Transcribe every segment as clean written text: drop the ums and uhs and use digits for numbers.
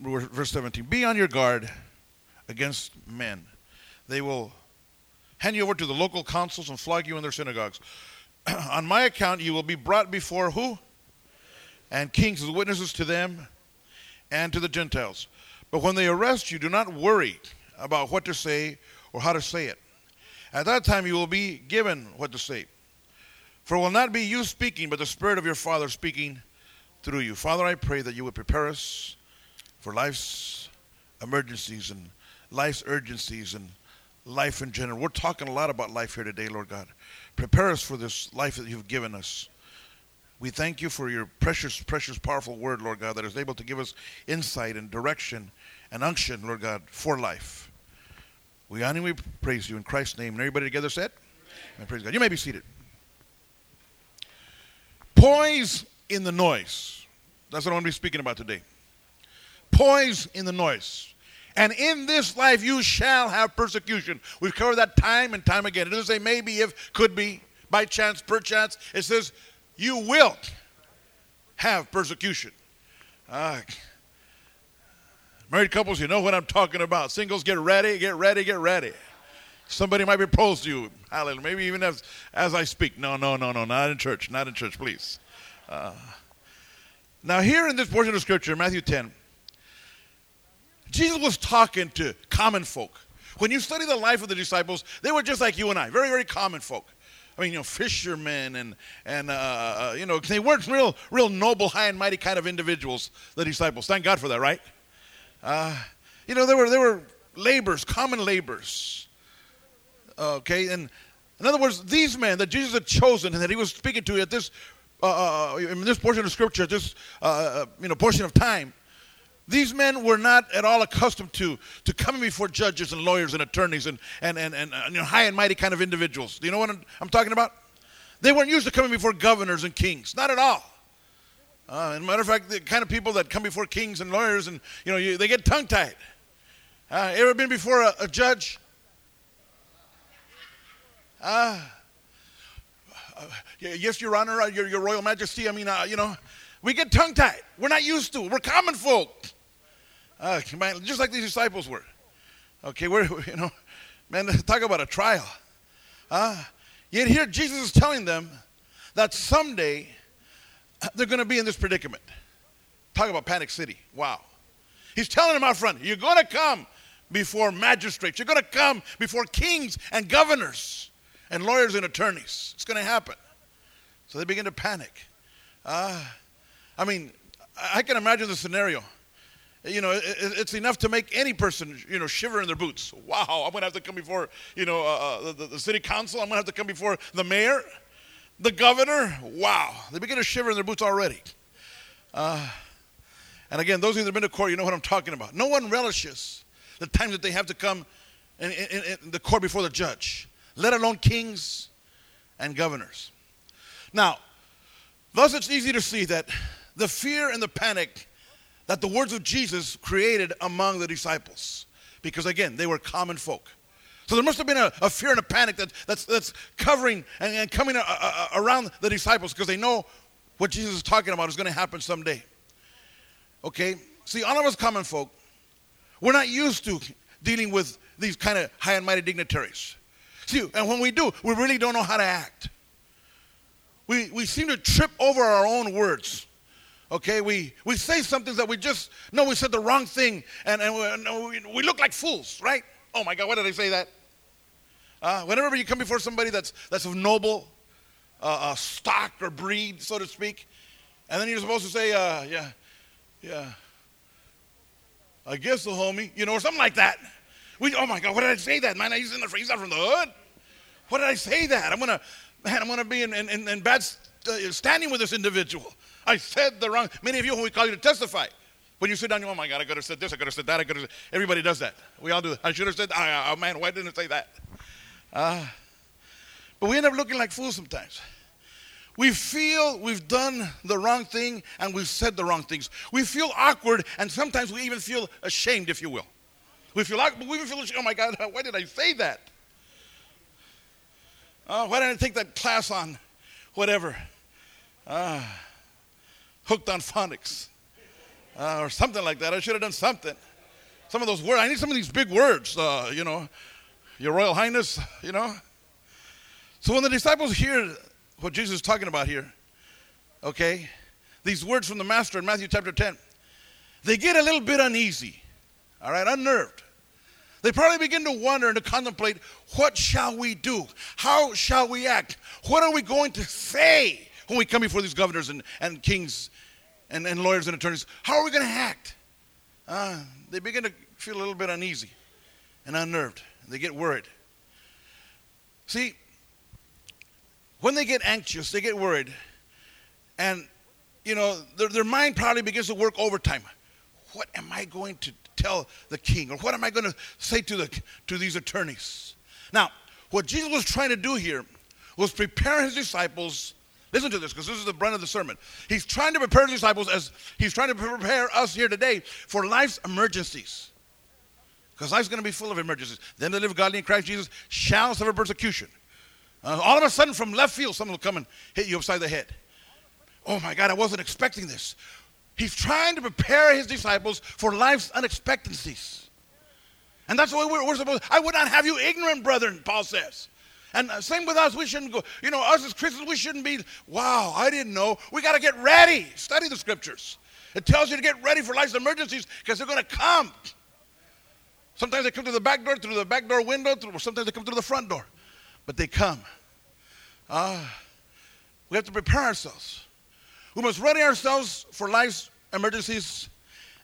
verse 17. Be on your guard against men. They will hand you over to the local councils and flog you in their synagogues. On my account, you will be brought before who? And kings as witnesses to them and to the Gentiles. But when they arrest you, do not worry about what to say or how to say it. At that time, you will be given what to say. For it will not be you speaking, but the Spirit of your Father speaking through you. Father, I pray that you would prepare us for life's emergencies and life's urgencies and life in general. We're talking a lot about life here today, Lord God. Prepare us for this life that you've given us. We thank you for your precious, precious, powerful word, Lord God, that is able to give us insight and direction and unction, Lord God, for life. We honor and we praise you in Christ's name. And everybody together said, amen. Praise God. You may be seated. Poise in the noise. That's what I'm going to be speaking about today. Poise in the noise. And in this life you shall have persecution. We've covered that time and time again. It doesn't say maybe, if, could be, by chance, perchance. It says you will have persecution. Married couples, you know what I'm talking about. Singles, get ready, get ready, get ready. Somebody might propose to you. Hallelujah. Maybe even as I speak. No, not in church, please. Now here in this portion of Scripture, Matthew 10, Jesus was talking to common folk. When you study the life of the disciples, they were just like you and I, very, very common folk. I mean, fishermen and they weren't real noble, high and mighty kind of individuals, the disciples. Thank God for that, right? They were laborers, common laborers. Okay, and in other words, these men that Jesus had chosen and that he was speaking to at this in this portion of Scripture, this portion of time, these men were not at all accustomed to coming before judges and lawyers and attorneys and high and mighty kind of individuals. Do you know what I'm talking about? They weren't used to coming before governors and kings, not at all. As a matter of fact, the kind of people that come before kings and lawyers and they get tongue-tied. Ever been before a judge? Yes, Your Honor, Your Royal Majesty. We get tongue-tied. We're not used to it. We're common folk. Just like these disciples were. Okay, talk about a trial. Yet here Jesus is telling them that someday they're going to be in this predicament. Talk about Panic City. Wow. He's telling them out front, you're going to come before magistrates. You're going to come before kings and governors and lawyers and attorneys. It's going to happen. So they begin to panic. I can imagine the scenario. It's enough to make any person, shiver in their boots. Wow, I'm going to have to come before, the city council. I'm going to have to come before the mayor, the governor. Wow, they begin to shiver in their boots already. And again, those of you that have been to court, you know what I'm talking about. No one relishes the time that they have to come in the court before the judge, let alone kings and governors. Now, thus, it's easy to see that the fear and the panic that the words of Jesus created among the disciples, because again, they were common folk. So there must have been a fear and a panic that's covering and coming around the disciples, because they know what Jesus is talking about is going to happen someday. Okay, see, all of us common folk, we're not used to dealing with these kind of high and mighty dignitaries. See, and when we do, we really don't know how to act. We seem to trip over our own words, okay? We say something that we just know we said the wrong thing, and we look like fools, right? Oh, my God, why did I say that? Whenever you come before somebody that's of noble stock or breed, so to speak, and then you're supposed to say, I guess so, homie, or something like that. Oh, my God, why did I say that? Man, he's not from the hood. Why did I say that? I'm going to be in bad standing with this individual. I said the wrong. Many of you, when we call you to testify, when you sit down, oh my God, I could have said this, I could have said that, everybody does that. We all do that. I should have said, oh man, why didn't I say that? But we end up looking like fools sometimes. We feel we've done the wrong thing and we've said the wrong things. We feel awkward and sometimes we even feel ashamed, if you will. We feel awkward, we even feel ashamed. Oh my God, why did I say that? Why didn't I take that class on whatever? Hooked on phonics. or something like that. I should have done something. Some of those words. I need some of these big words, Your Royal Highness, So when the disciples hear what Jesus is talking about here, okay, these words from the Master in Matthew chapter 10, they get a little bit uneasy, all right, unnerved. They probably begin to wonder and to contemplate, what shall we do? How shall we act? What are we going to say when we come before these governors and kings and lawyers and attorneys? How are we going to act? They begin to feel a little bit uneasy and unnerved. They get worried. See, when they get anxious, they get worried, and, their mind probably begins to work overtime. What am I going to tell the king, or what am I going to say to these attorneys? Now, what Jesus was trying to do here was prepare his disciples. Listen to this, because this is the brunt of the sermon. He's trying to prepare his disciples as he's trying to prepare us here today for life's emergencies, because life's going to be full of emergencies. Them that live godly in Christ Jesus shall suffer persecution. All of a sudden, from left field, someone will come and hit you upside the head. Oh my God, I wasn't expecting this. He's trying to prepare his disciples for life's unexpectancies. And that's what we're supposed to. I would not have you ignorant, brethren, Paul says. And same with us. We shouldn't go, us as Christians, we shouldn't be, wow, I didn't know. We got to get ready. Study the scriptures. It tells you to get ready for life's emergencies because they're going to come. Sometimes they come to the back door, through the back door window, or sometimes they come through the front door. But they come. We have to prepare ourselves. We must ready ourselves for life's emergencies.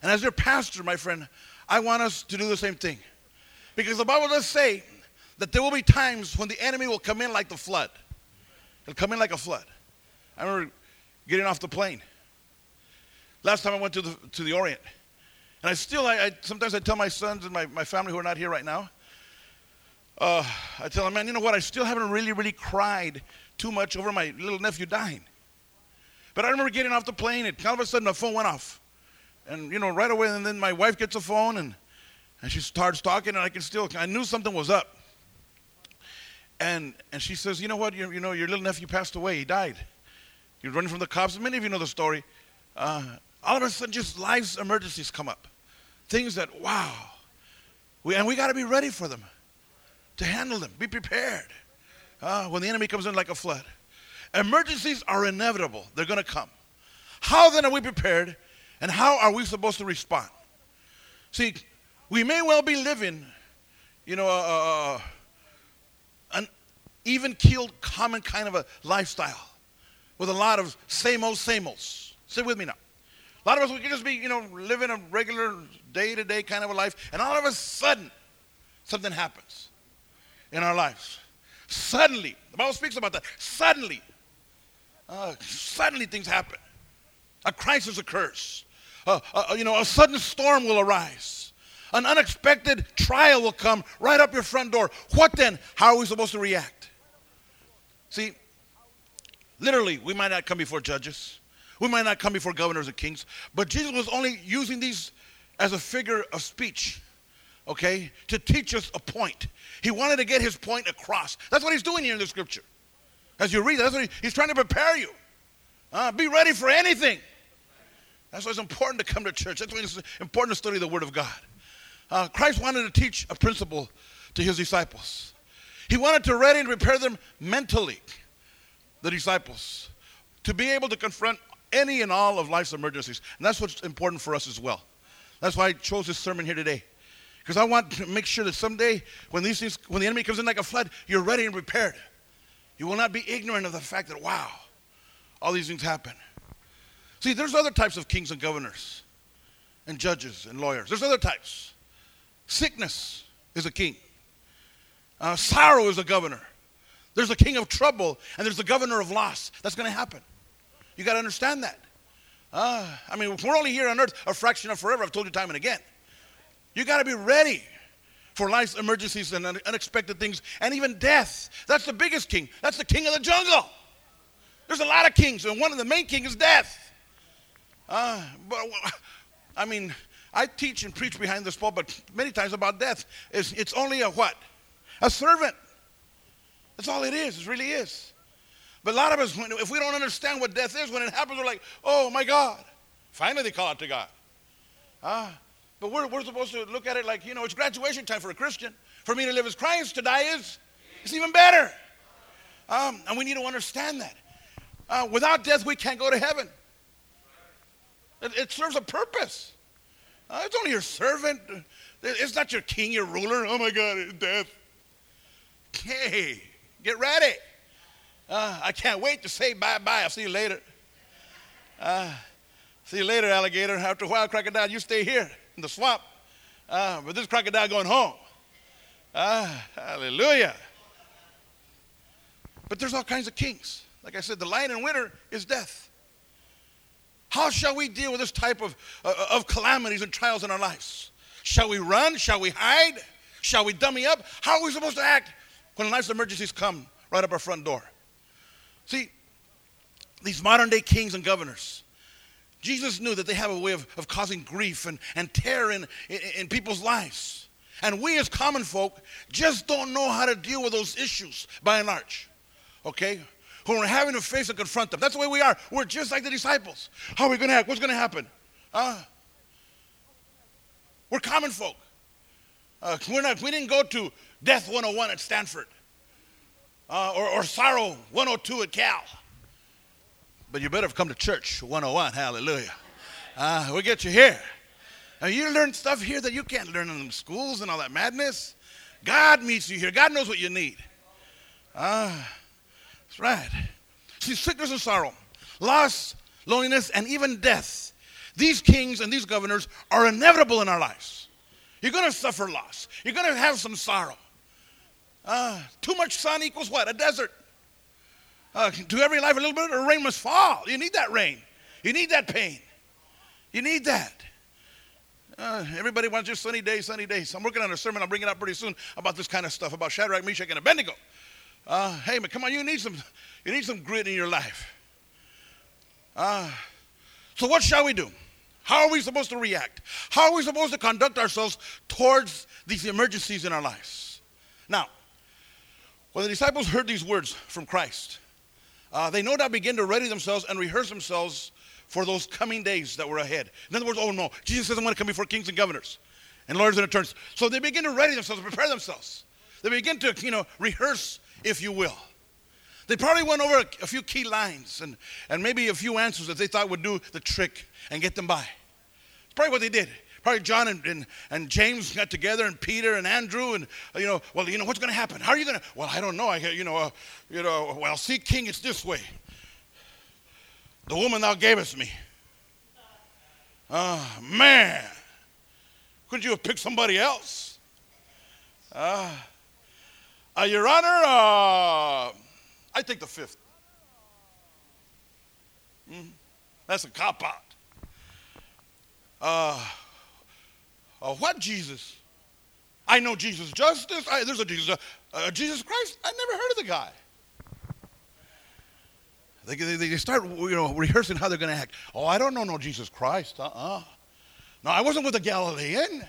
And as your pastor, my friend, I want us to do the same thing. Because the Bible does say that there will be times when the enemy will come in like the flood. It'll come in like a flood. I remember getting off the plane. Last time I went to the Orient. And sometimes I tell my sons and my family who are not here right now, I tell them, man, you know what? I still haven't really, really cried too much over my little nephew dying. But I remember getting off the plane, and all of a sudden the phone went off. And, right away, and then my wife gets a phone, and she starts talking, and I knew something was up. And she says, you know what, your little nephew passed away, he died. He was running from the cops. Many of you know the story. All of a sudden, just life's emergencies come up. Things that, wow. And we got to be ready for them, to handle them, be prepared. When the enemy comes in like a flood. Emergencies are inevitable. They're going to come. How then are we prepared, and how are we supposed to respond? See, we may well be living, an even-keeled, common kind of a lifestyle with a lot of same-old, same-olds. Sit with me now. A lot of us, we can just be, living a regular day-to-day kind of a life, and all of a sudden, something happens in our lives. Suddenly, the Bible speaks about that. Suddenly things happen. A crisis occurs. A sudden storm will arise. An unexpected trial will come right up your front door. What then? How are we supposed to react? See, literally, we might not come before judges. We might not come before governors and kings. But Jesus was only using these as a figure of speech, okay, to teach us a point. He wanted to get his point across. That's what he's doing here in the scripture. As you read, that's what he's trying to prepare you. Be ready for anything. That's why it's important to come to church. That's why it's important to study the Word of God. Christ wanted to teach a principle to his disciples. He wanted to ready and prepare them mentally, the disciples, to be able to confront any and all of life's emergencies. And that's what's important for us as well. That's why I chose this sermon here today. Because I want to make sure that someday when the enemy comes in like a flood, you're ready and prepared. You will not be ignorant of the fact that, wow, all these things happen. See, there's other types of kings and governors and judges and lawyers. There's other types. Sickness is a king. Sorrow is a governor. There's a king of trouble, and there's the governor of loss. That's going to happen. You got to understand that. We're only here on earth a fraction of forever. I've told you time and again. You got to be ready for life's emergencies and unexpected things, and even death. That's the biggest king. That's the king of the jungle. There's a lot of kings, and one of the main kings is death. I teach and preach behind this pulpit, but many times about death. It's only a what? A servant. That's all it is. It really is. But a lot of us, if we don't understand what death is, when it happens, we're like, oh, my God. Finally, they call out to God. But we're supposed to look at it like, it's graduation time for a Christian. For me to live is Christ, to die is it's even better. And we need to understand that. Without death, we can't go to heaven. It serves a purpose. It's only your servant. It's not your king, your ruler. Oh, my God, it's death. Okay, get ready. I can't wait to say bye-bye. I'll see you later. See you later, alligator. After a while, crocodile, you stay here in the swamp. But this crocodile going home. Hallelujah. But there's all kinds of kings. Like I said, the lion in winter is death. How shall we deal with this type of calamities and trials in our lives? Shall we run? Shall we hide? Shall we dummy up? How are we supposed to act when life's emergencies come right up our front door? See, these modern-day kings and governors, Jesus knew that they have a way of causing grief and terror in people's lives. And we as common folk just don't know how to deal with those issues by and large, okay? When we're having to face and confront them. That's the way we are. We're just like the disciples. How are we going to act? What's going to happen? We're common folk. We didn't go to Death 101 at Stanford or Sorrow 102 at Cal. But you better have come to church 101. Hallelujah. We'll get you here. Now, you learn stuff here that you can't learn in schools and all that madness. God meets you here. God knows what you need. That's right. See, sickness and sorrow, loss, loneliness, and even death. These kings and these governors are inevitable in our lives. You're going to suffer loss. You're going to have some sorrow. Too much sun equals what? A desert. To every life a little bit of rain must fall. You need that rain. You need that pain. You need that. Everybody wants just sunny days, sunny days. I'm working on a sermon. I'll bring it out pretty soon about this kind of stuff, about Shadrach, Meshach, and Abednego. Hey, man, come on, you need some grit in your life. So what shall we do? How are we supposed to react? How are we supposed to conduct ourselves towards these emergencies in our lives? Now, when the disciples heard these words from Christ, they no doubt began to ready themselves and rehearse themselves for those coming days that were ahead. In other words, oh no, Jesus says I'm going to come before kings and governors and lawyers and attorneys. So they begin to ready themselves, prepare themselves. They begin to, rehearse, if you will. They probably went over a few key lines and maybe a few answers that they thought would do the trick and get them by. It's probably what they did. Probably John and James got together and Peter and Andrew and, what's going to happen? How are you going to? Well, I don't know. See, King, it's this way. The woman thou gavest me. Man. Couldn't you have picked somebody else? Your Honor, I take the fifth. That's a cop-out. What Jesus? I know Jesus justice. There's a Jesus. Jesus Christ? I never heard of the guy. They start, rehearsing how they're going to act. Oh, I don't know no Jesus Christ. No, I wasn't with a Galilean.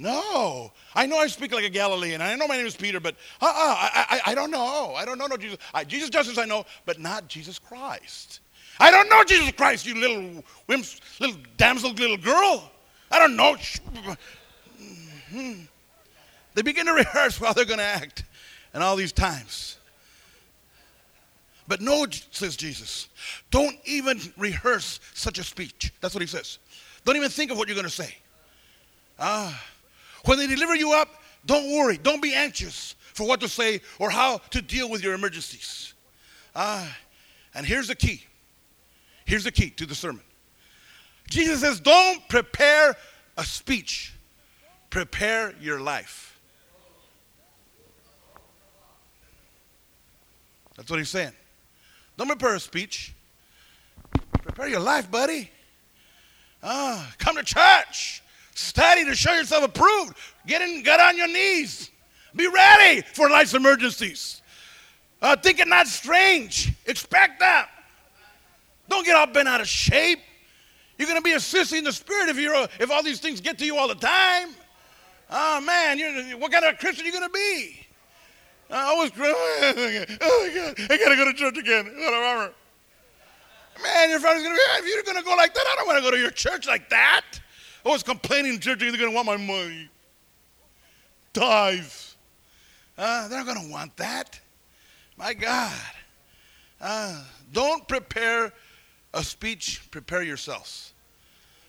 No, I know I speak like a Galilean. I know my name is Peter, but I don't know. I don't know no Jesus. Jesus justice I know, but not Jesus Christ. I don't know Jesus Christ, you little wimps, little damsel, little girl. I don't know. They begin to rehearse how they're going to act in all these times. But no, says Jesus, don't even rehearse such a speech. That's what he says. Don't even think of what you're going to say. When they deliver you up, don't worry. Don't be anxious for what to say or how to deal with your emergencies. And here's the key. Here's the key to the sermon. Jesus says, don't prepare a speech. Prepare your life. That's what he's saying. Don't prepare a speech. Prepare your life, buddy. Come to church. Study to show yourself approved. Get on your knees. Be ready for life's emergencies. Think it not strange. Expect that. Don't get all bent out of shape. You're going to be a sissy in the spirit if all these things get to you all the time. Oh, man, what kind of a Christian are you going to be? I always cry. Oh, my God, I got to go to church again. Man, your family's going to be, if you're going to go like that, I don't want to go to your church like that. I was complaining in church, they're going to want my money. Tithes. They're not going to want that. My God. Don't prepare a speech. Prepare yourselves.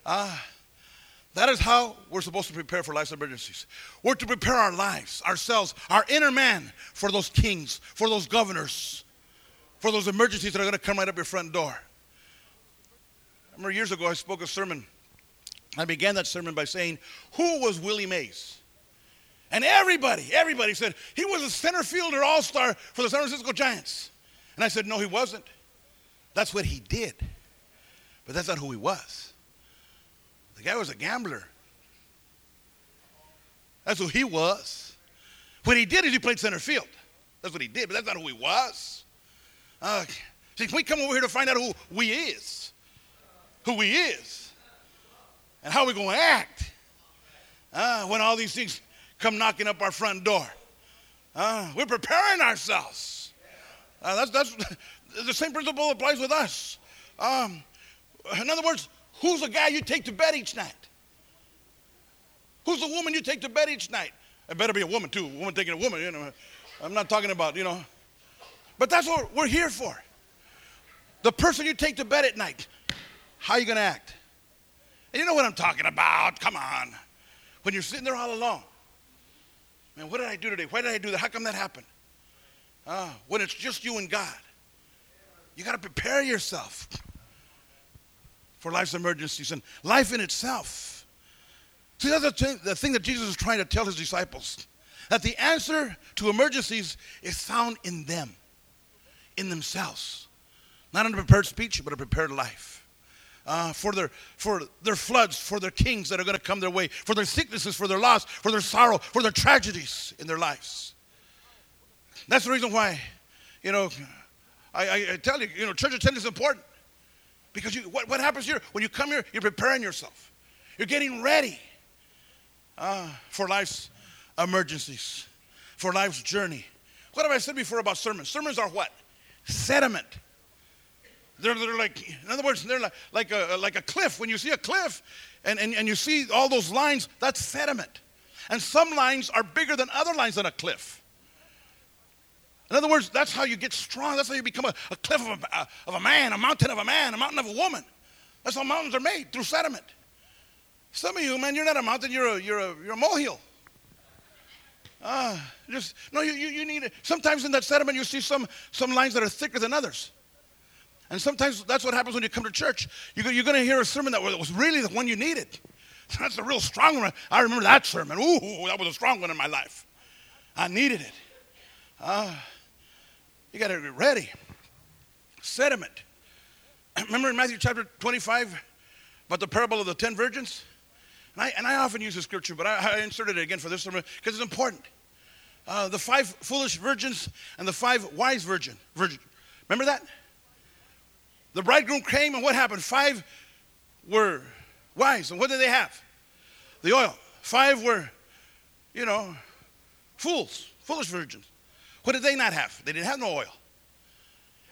That is how we're supposed to prepare for life's emergencies. We're to prepare our lives, ourselves, our inner man for those kings, for those governors, for those emergencies that are going to come right up your front door. I remember years ago I spoke a sermon. I began that sermon by saying, who was Willie Mays? And everybody said, he was a center fielder all-star for the San Francisco Giants. And I said, no, he wasn't. That's what he did. But that's not who he was. The guy was a gambler. That's who he was. What he did is he played center field. That's what he did, but that's not who he was. See, we come over here to find out who we is. Who he is. And how we're going to act. When all these things come knocking up our front door. We're preparing ourselves. That's the same principle applies with us. In other words, who's the guy you take to bed each night? Who's the woman you take to bed each night? It better be a woman too. A woman taking a woman, you know. I'm not talking about, you know. But that's what we're here for. The person you take to bed at night. How are you going to act? And you know what I'm talking about. Come on. When you're sitting there all alone. Man, what did I do today? Why did I do that? How come that happened? When it's just you and God. You got to prepare yourself for life's emergencies and life in itself. See, that's the thing that Jesus is trying to tell his disciples. That the answer to emergencies is found in them. In themselves. Not in a prepared speech, but a prepared life. For their floods, for their kings that are going to come their way, for their sicknesses, for their loss, for their sorrow, for their tragedies in their lives. That's the reason why, you know, I tell you, you know, church attendance is important. Because what happens here? When you come here, you're preparing yourself. You're getting ready for life's emergencies, for life's journey. What have I said before about sermons? Sermons are what? Sediment. They're like, in other words, they're like a cliff. When you see a cliff and you see all those lines, that's sediment. And some lines are bigger than other lines on a cliff. In other words, that's how you get strong. That's how you become a cliff of a man, a mountain of a man, a mountain of a woman. That's how mountains are made, through sediment. Some of you, man, you're not a mountain. You're a molehill. You need it. Sometimes in that sediment you see some lines that are thicker than others. And sometimes that's what happens when you come to church. You're going to hear a sermon that was really the one you needed. That's a real strong one. I remember that sermon. Ooh, that was a strong one in my life. I needed it. You got to be ready. Sediment. Remember in Matthew chapter 25 about the parable of the 10 virgins? And I often use this scripture, but I inserted it again for this sermon because it's important. The 5 foolish virgins and the 5 wise virgins. Remember that? The bridegroom came, and what happened? 5 were wise, and what did they have? The oil. 5 were, you know, fools, foolish virgins. What did they not have? They didn't have no oil.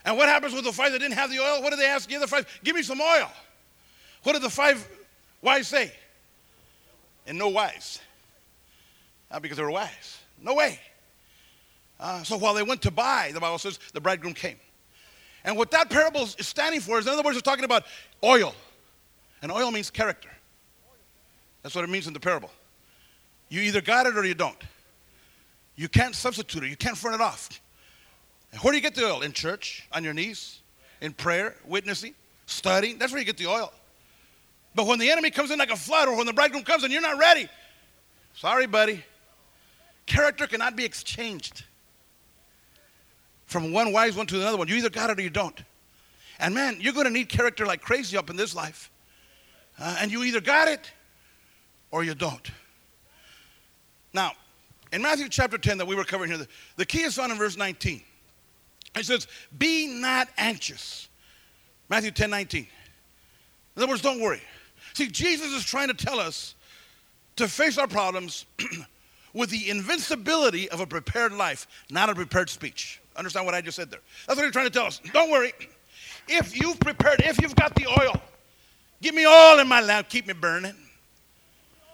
And what happens with the 5 that didn't have the oil? What did they ask the other 5? Give me some oil. What did the 5 wise say? And no wise. Not because they were wise. No way. So while they went to buy, the Bible says, the bridegroom came. And what that parable is standing for is, in other words, it's talking about oil. And oil means character. That's what it means in the parable. You either got it or you don't. You can't substitute it. You can't turn it off. And where do you get the oil? In church, on your knees, in prayer, witnessing, studying. That's where you get the oil. But when the enemy comes in like a flood, or when the bridegroom comes and you're not ready, sorry, buddy. Character cannot be exchanged from one wise one to another one. You either got it or you don't. And man, you're going to need character like crazy up in this life. And you either got it or you don't. Now, in Matthew chapter 10 that we were covering here, the key is found in verse 19. It says, be not anxious. Matthew 10:19. In other words, don't worry. See, Jesus is trying to tell us to face our problems with the invincibility of a prepared life, not a prepared speech. Understand what I just said there. That's what he's trying to tell us. Don't worry. If you've prepared, if you've got the oil, give me oil in my lamp, keep me burning.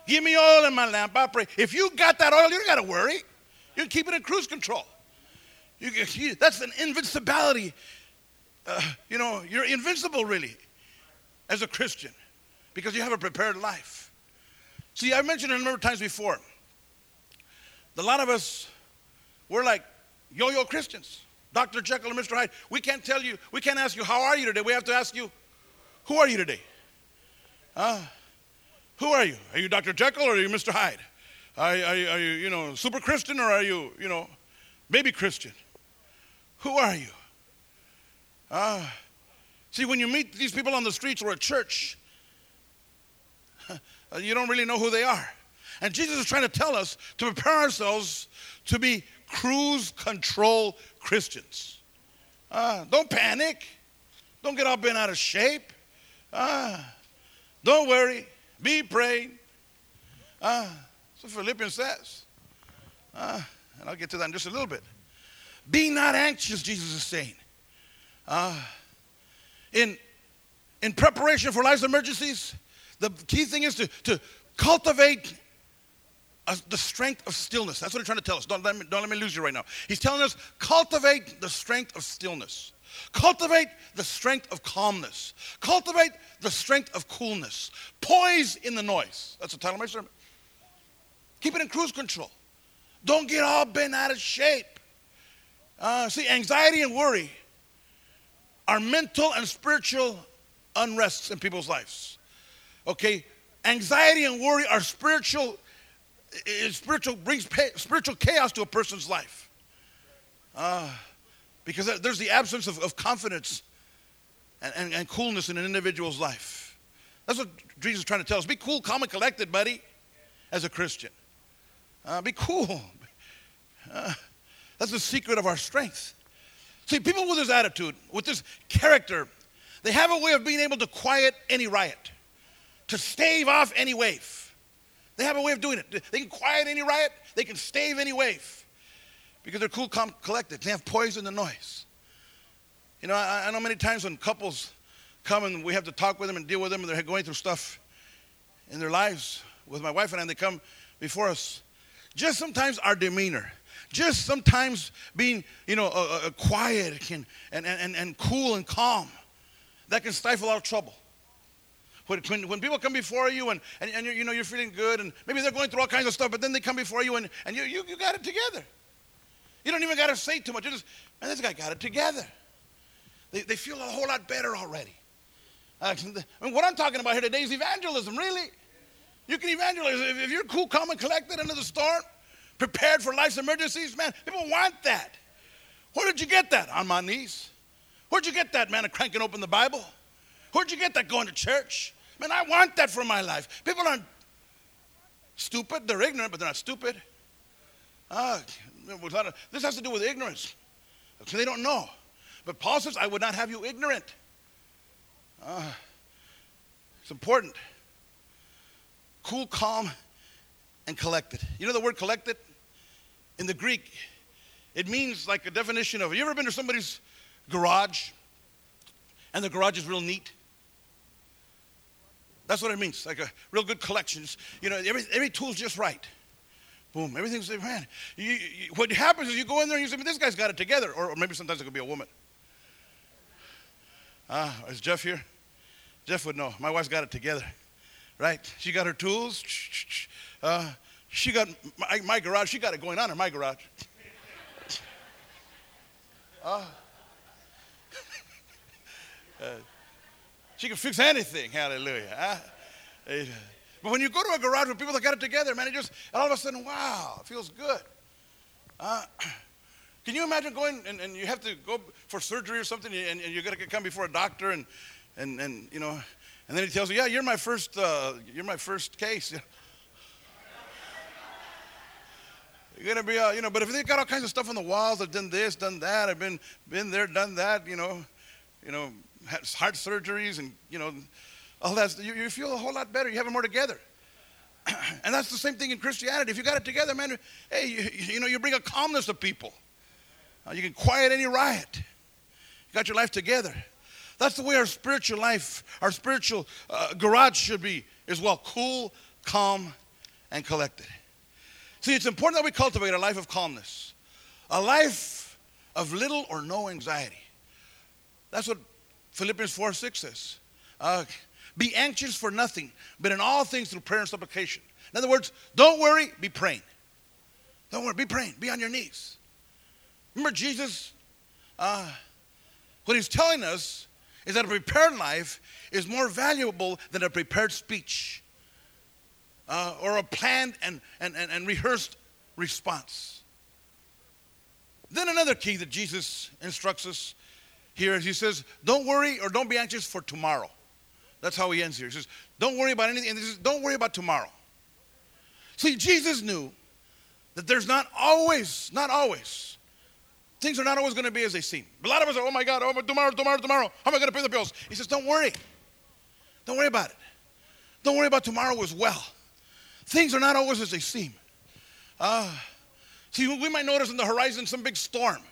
Give me oil in my lamp, I pray. If you got that oil, you don't got to worry. You're keeping it cruise control. That's an invincibility. You're invincible, really, as a Christian, because you have a prepared life. See, I've mentioned it a number of times before. A lot of us, we're like yo-yo Christians. Dr. Jekyll and Mr. Hyde. We can't tell you, we can't ask you, how are you today? We have to ask you, who are you today? Who are you? Are you Dr. Jekyll or are you Mr. Hyde? Are you, super Christian, or are you, baby Christian? Who are you? See, when you meet these people on the streets or at church, you don't really know who they are. And Jesus is trying to tell us to prepare ourselves to be cruise control Christians. Don't panic. Don't get all bent out of shape. Don't worry. Be praying. So Philippians says. And I'll get to that in just a little bit. Be not anxious, Jesus is saying. In preparation for life's emergencies, the key thing is to cultivate the strength of stillness. That's what he's trying to tell us. Don't let me lose you right now. He's telling us, cultivate the strength of stillness. Cultivate the strength of calmness. Cultivate the strength of coolness. Poise in the noise. That's the title of my sermon. Keep it in cruise control. Don't get all bent out of shape. See, anxiety and worry are mental and spiritual unrests in people's lives. Okay? Anxiety and worry are spiritual chaos to a person's life. Because there's the absence of confidence and coolness in an individual's life. That's what Jesus is trying to tell us. Be cool, calm, and collected, buddy, as a Christian. Be cool. That's the secret of our strength. See, people with this attitude, with this character, they have a way of being able to quiet any riot, to stave off any wave. They have a way of doing it. They can quiet any riot. They can stave any wave because they're cool, calm, collected. They have poise in the noise. I know many times when couples come and we have to talk with them and deal with them, and they're going through stuff in their lives with my wife and I, and they come before us. Just sometimes our demeanor, just sometimes being, quiet and cool and calm, that can stifle out trouble. When people come before you and you're feeling good, and maybe they're going through all kinds of stuff, but then they come before you and you got it together. You don't even got to say too much. You just, man, this guy got it together. They feel a whole lot better already. What I'm talking about here today is evangelism, really. You can evangelize. If you're cool, calm, and collected under the storm, prepared for life's emergencies, man, people want that. Where did you get that? On my knees. Where'd you get that, man, of cranking open the Bible? Where'd you get that, going to church? Man, I want that for my life. People aren't stupid. They're ignorant, but they're not stupid. This has to do with ignorance. They don't know. But Paul says, I would not have you ignorant. It's important. Cool, calm, and collected. You know the word collected? In the Greek, it means like a definition of, you ever been to somebody's garage and the garage is real neat? That's what it means, like a real good collection. Every tool's just right. Boom, everything's, man. What happens is you go in there and you say, this guy's got it together. Or maybe sometimes it could be a woman. Is Jeff here? Jeff would know. My wife's got it together. Right? She got her tools. She got my garage. She got it going on in my garage. She can fix anything. Hallelujah. But when you go to a garage with people that got it together, man, it just, all of a sudden, wow, it feels good. Can you imagine going and you have to go for surgery or something, and you're going to come before a doctor and and then he tells you, yeah, you're my first case. You're going to be, but if they've got all kinds of stuff on the walls, I've done this, done that, I've been there, done that, had heart surgeries and, all that, you feel a whole lot better. You have it more together. And that's the same thing in Christianity. If you got it together, man, hey, you bring a calmness to people. You can quiet any riot. You got your life together. That's the way our spiritual life, our spiritual garage should be as well. Cool, calm, and collected. See, it's important that we cultivate a life of calmness, a life of little or no anxiety. That's what Philippians 4:6 says. Be anxious for nothing, but in all things through prayer and supplication. In other words, don't worry, be praying. Don't worry, be praying. Be on your knees. Remember Jesus, what he's telling us is that a prepared life is more valuable than a prepared speech or a planned and rehearsed response. Then another key that Jesus instructs us here is he says, don't worry or don't be anxious for tomorrow. That's how he ends here. He says, don't worry about anything. And he says, don't worry about tomorrow. See, Jesus knew that there's not always, things are not always going to be as they seem. A lot of us are, oh my God, oh, tomorrow. How am I going to pay the bills? He says, don't worry. Don't worry about it. Don't worry about tomorrow as well. Things are not always as they seem. See, we might notice on the horizon some big storm.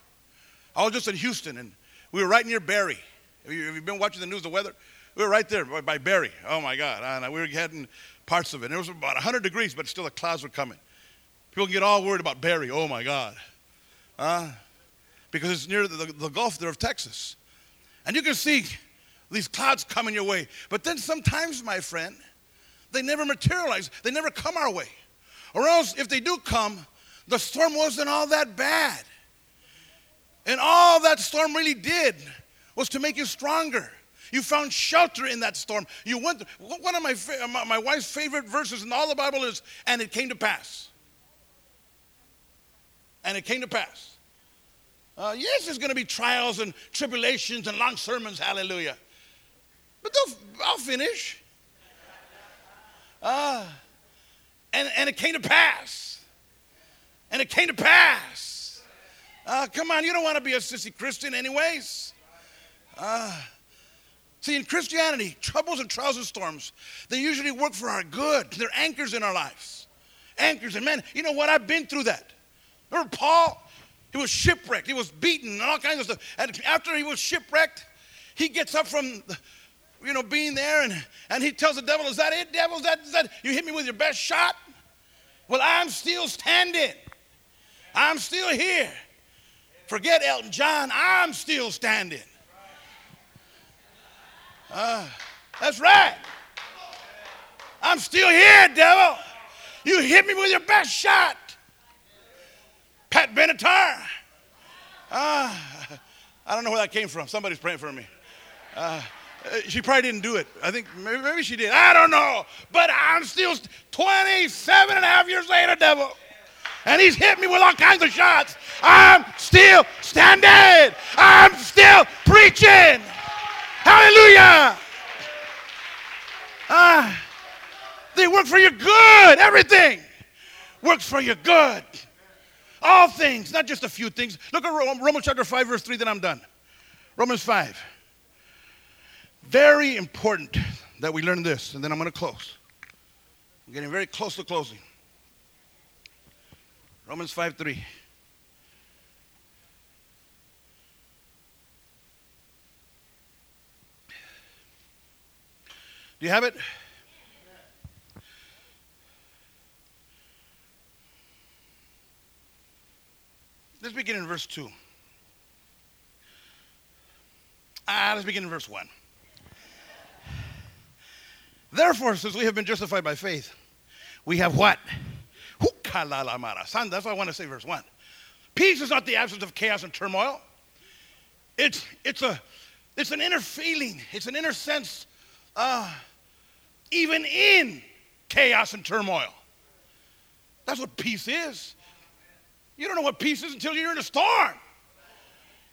I was just in Houston, and we were right near Barrie. Have you been watching the news, the weather? We were right there by Barrie. Oh, my God. And we were getting parts of it. And it was about 100 degrees, but still the clouds were coming. People get all worried about Barrie. Oh, my God. Because it's near the Gulf there of Texas. And you can see these clouds coming your way. But then sometimes, my friend, they never materialize. They never come our way. Or else, if they do come, the storm wasn't all that bad. And all that storm really did was to make you stronger. You found shelter in that storm. You went through. One of my wife's favorite verses in all the Bible is, and it came to pass. And it came to pass. Yes, there's going to be trials and tribulations and long sermons, hallelujah. But I'll finish. And it came to pass. And it came to pass. Come on, you don't want to be a sissy Christian anyways. See, in Christianity, troubles and trials and storms, they usually work for our good. They're anchors in our lives. Anchors. And man, you know what? I've been through that. Remember Paul? He was shipwrecked. He was beaten and all kinds of stuff. And after he was shipwrecked, he gets up from, being there and he tells the devil, is that it, devil? Is that you hit me with your best shot? Well, I'm still standing. I'm still here. Forget Elton John. I'm still standing. That's right. I'm still here, devil. You hit me with your best shot. Pat Benatar. I don't know where that came from. Somebody's praying for me. She probably didn't do it. I think maybe she did. I don't know. But I'm still 27 and a half years later, devil. And he's hit me with all kinds of shots. I'm still standing. I'm still preaching. Hallelujah. They work for your good. Everything works for your good. All things, not just a few things. Look at Romans chapter 5, verse 3, then I'm done. Romans 5. Very important that we learn this, and then I'm going to close. I'm getting very close to closing. Romans 5, 3. Do you have it? Let's begin in verse 2. Let's begin in verse 1. Therefore, since we have been justified by faith, we have what? That's why I want to say verse 1. Peace is not the absence of chaos and turmoil. It's an inner feeling. It's an inner sense even in chaos and turmoil. That's what peace is. You don't know what peace is until you're in a storm.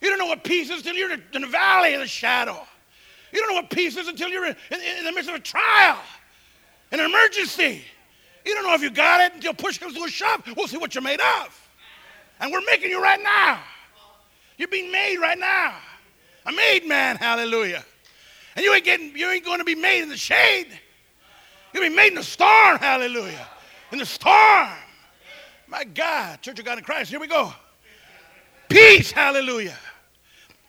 You don't know what peace is until you're in the valley of the shadow. You don't know what peace is until you're in the midst of a trial, an emergency. You don't know if you got it until push comes to a shove. We'll see what you're made of. And we're making you right now. You're being made right now. A made man, hallelujah. And you ain't going to be made in the shade. You'll be made in the storm, hallelujah. In the storm. My God, Church of God in Christ, here we go. Peace, hallelujah,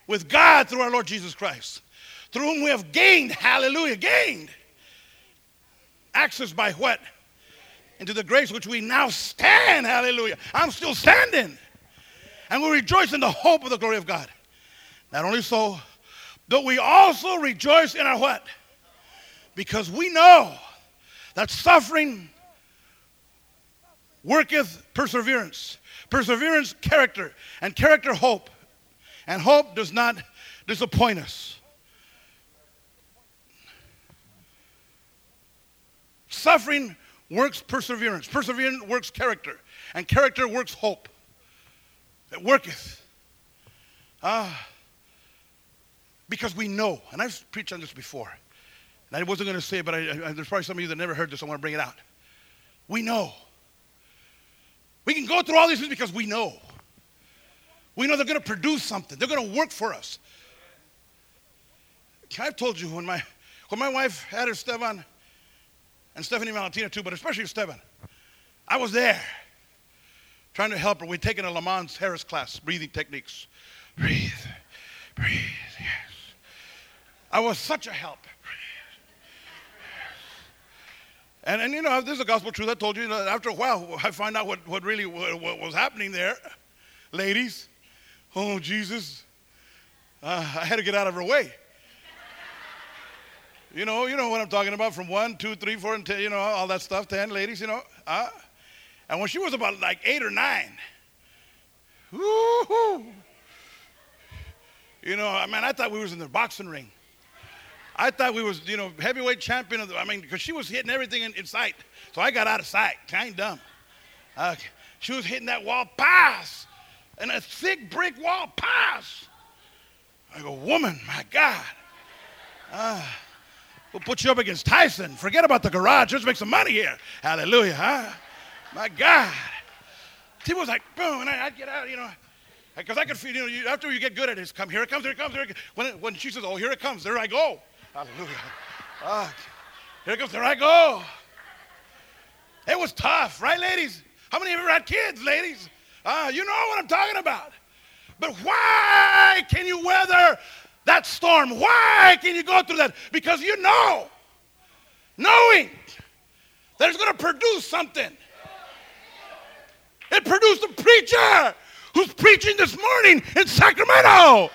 with God through our Lord Jesus Christ, through whom we have gained, hallelujah, access by what? and to the grace which we now stand. Hallelujah. I'm still standing. And we rejoice in the hope of the glory of God. Not only so, but we also rejoice in our what? Because we know that suffering worketh perseverance. Perseverance, character. And character, hope. And hope does not disappoint us. Suffering works perseverance. Perseverance works character. And character works hope. It worketh. Because we know, and I've preached on this before, and I wasn't going to say it, but there's probably some of you that never heard this. I want to bring it out. We know. We can go through all these things because we know. We know they're going to produce something. They're going to work for us. I've told you when my wife had her Esteban, and Stephanie Valentina too, but especially Esteban, I was there trying to help her. We'd taken a Lamont Harris class, breathing techniques. Breathe, breathe, yes. I was such a help. And you know, this is a gospel truth. I told you, after a while, I find out what really was happening there. Ladies, oh, Jesus, I had to get out of her way. You know what I'm talking about, from 1, 2, 3, 4, and 10, all that stuff, 10 ladies, and when she was about like 8 or 9, woo-hoo, man, I thought we was in the boxing ring. I thought we was, heavyweight champion because she was hitting everything in sight. So I got out of sight. Kind of dumb. She was hitting that wall, pass, and a thick brick wall, pass. I go, woman, my God. We'll put you up against Tyson. Forget about the garage. Let's make some money here. Hallelujah, huh? My God. She was like, boom, and I'd get out, because I could feel, after you get good at it, it's come, here it comes, here it comes, here it comes. When she says, oh, here it comes, there I go. Hallelujah. Here it comes, there I go. It was tough, right, ladies? How many of you ever had kids, ladies? You know what I'm talking about. But why can you weather that storm? Why can you go through that? Because you know, knowing that it's going to produce something. It produced a preacher who's preaching this morning in Sacramento.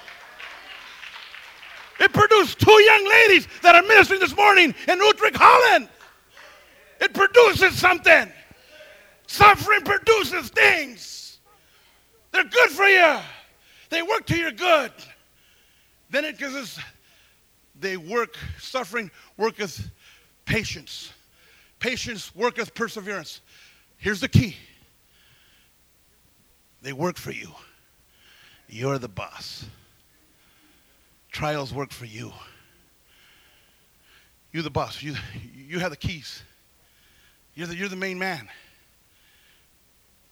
It produced 2 young ladies that are ministering this morning in Utrecht, Holland. It produces something. Suffering produces things. They're good for you. They work to your good. Then it gives us, they work, suffering worketh patience. Patience worketh perseverance. Here's the key. They work for you. You're the boss. Trials work for you. You're the boss. You have the keys. You're the main man.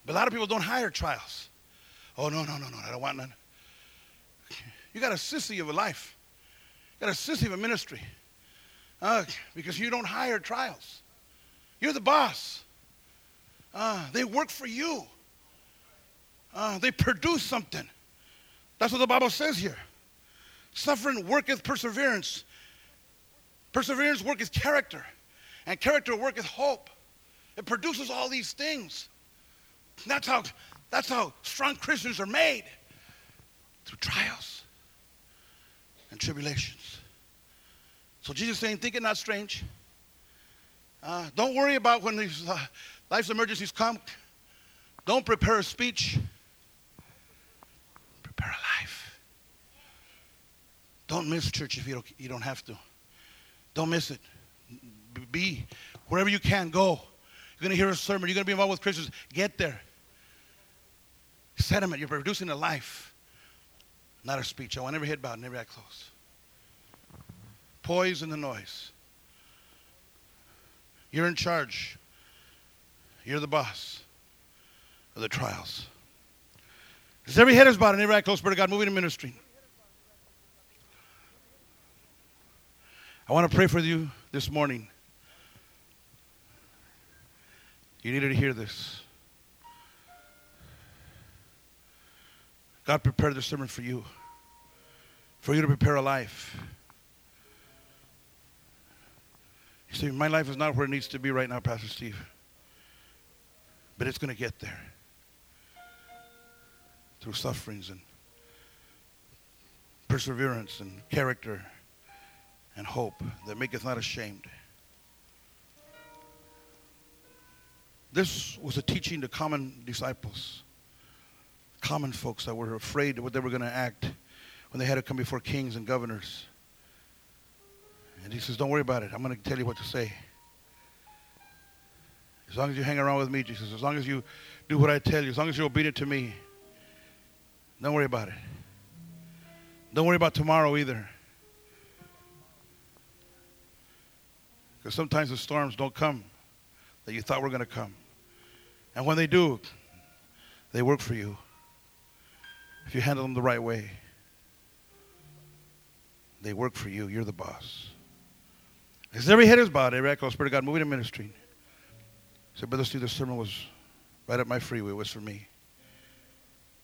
But a lot of people don't hire trials. Oh, no, I don't want none. You got a sissy of a life. You got a sissy of a ministry. Because you don't hire trials. You're the boss. They work for you. They produce something. That's what the Bible says here. Suffering worketh perseverance. Perseverance worketh character. And character worketh hope. It produces all these things. And that's how strong Christians are made. Through trials and tribulations. So Jesus is saying, think it not strange. Don't worry about when these life's emergencies come. Don't prepare a speech. Prepare a life. Don't miss church if you don't have to. Don't miss it. Be wherever you can, go. You're going to hear a sermon. You're going to be involved with Christians. Get there. Sediment. You're producing a life, not a speech. I want every head bowed and every eye closed. Poise in the noise. You're in charge. You're the boss of the trials. As every head is bowed and every eye closed, Spirit of God, moving to ministry. I want to pray for you this morning. You needed to hear this. God prepared the sermon for you to prepare a life. You see, my life is not where it needs to be right now, Pastor Steve. But it's going to get there through sufferings and perseverance and character and hope that maketh not ashamed. This was a teaching to common disciples, common folks that were afraid of what they were going to act when they had to come before kings and governors. And he says, don't worry about it. I'm going to tell you what to say. As long as you hang around with me, Jesus, as long as you do what I tell you, as long as you're obedient to me, don't worry about it. Don't worry about tomorrow either. Because sometimes the storms don't come that you thought were going to come. And when they do, they work for you if you handle them the right way. They work for you. You're the boss. As every head is bowed, every echo, Spirit of God, moving and ministering. So, Brother Steve, this sermon was right up my freeway. It was for me.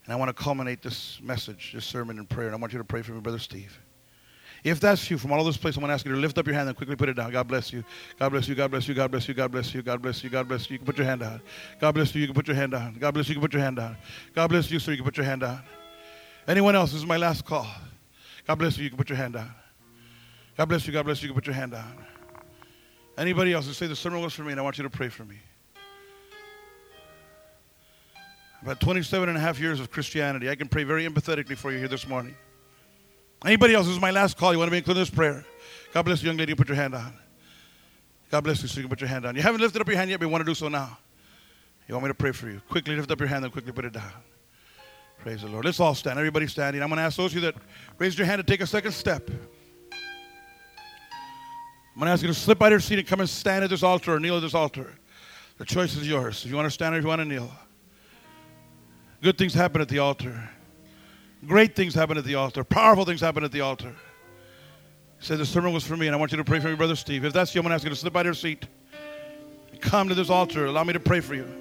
And I want to culminate this message, this sermon, in prayer. And I want you to pray for me, Brother Steve. If that's you, from all over this place, I'm going to ask you to lift up your hand and quickly put it down. God bless you. God bless you. God bless you. God bless you. God bless you. God bless you. God bless you. You can put your hand down. God bless you. You can put your hand down. God bless you. You can put your hand down. God bless you, sir. You can put your hand down. Anyone else? This is my last call. God bless you. You can put your hand down. God bless you. God bless you. You can put your hand down. Anybody else who say the sermon was for me, and I want you to pray for me. About 27 and a half years of Christianity. I can pray very empathetically for you here this morning. Anybody else? This is my last call. You want to be included in this prayer? God bless you, young lady. You put your hand down. God bless you, so you can put your hand down. You haven't lifted up your hand yet, but you want to do so now. You want me to pray for you. Quickly lift up your hand and quickly put it down. Praise the Lord. Let's all stand. Everybody standing. I'm going to ask those of you that raised your hand to take a second step. I'm going to ask you to slip out of your seat and come and stand at this altar or kneel at this altar. The choice is yours. If you want to stand or if you want to kneel. Good things happen at the altar. Great things happen at the altar. Powerful things happen at the altar. He said, the sermon was for me, and I want you to pray for me, Brother Steve. If that's you, I'm going to ask you to slip out of your seat. Come to this altar. Allow me to pray for you.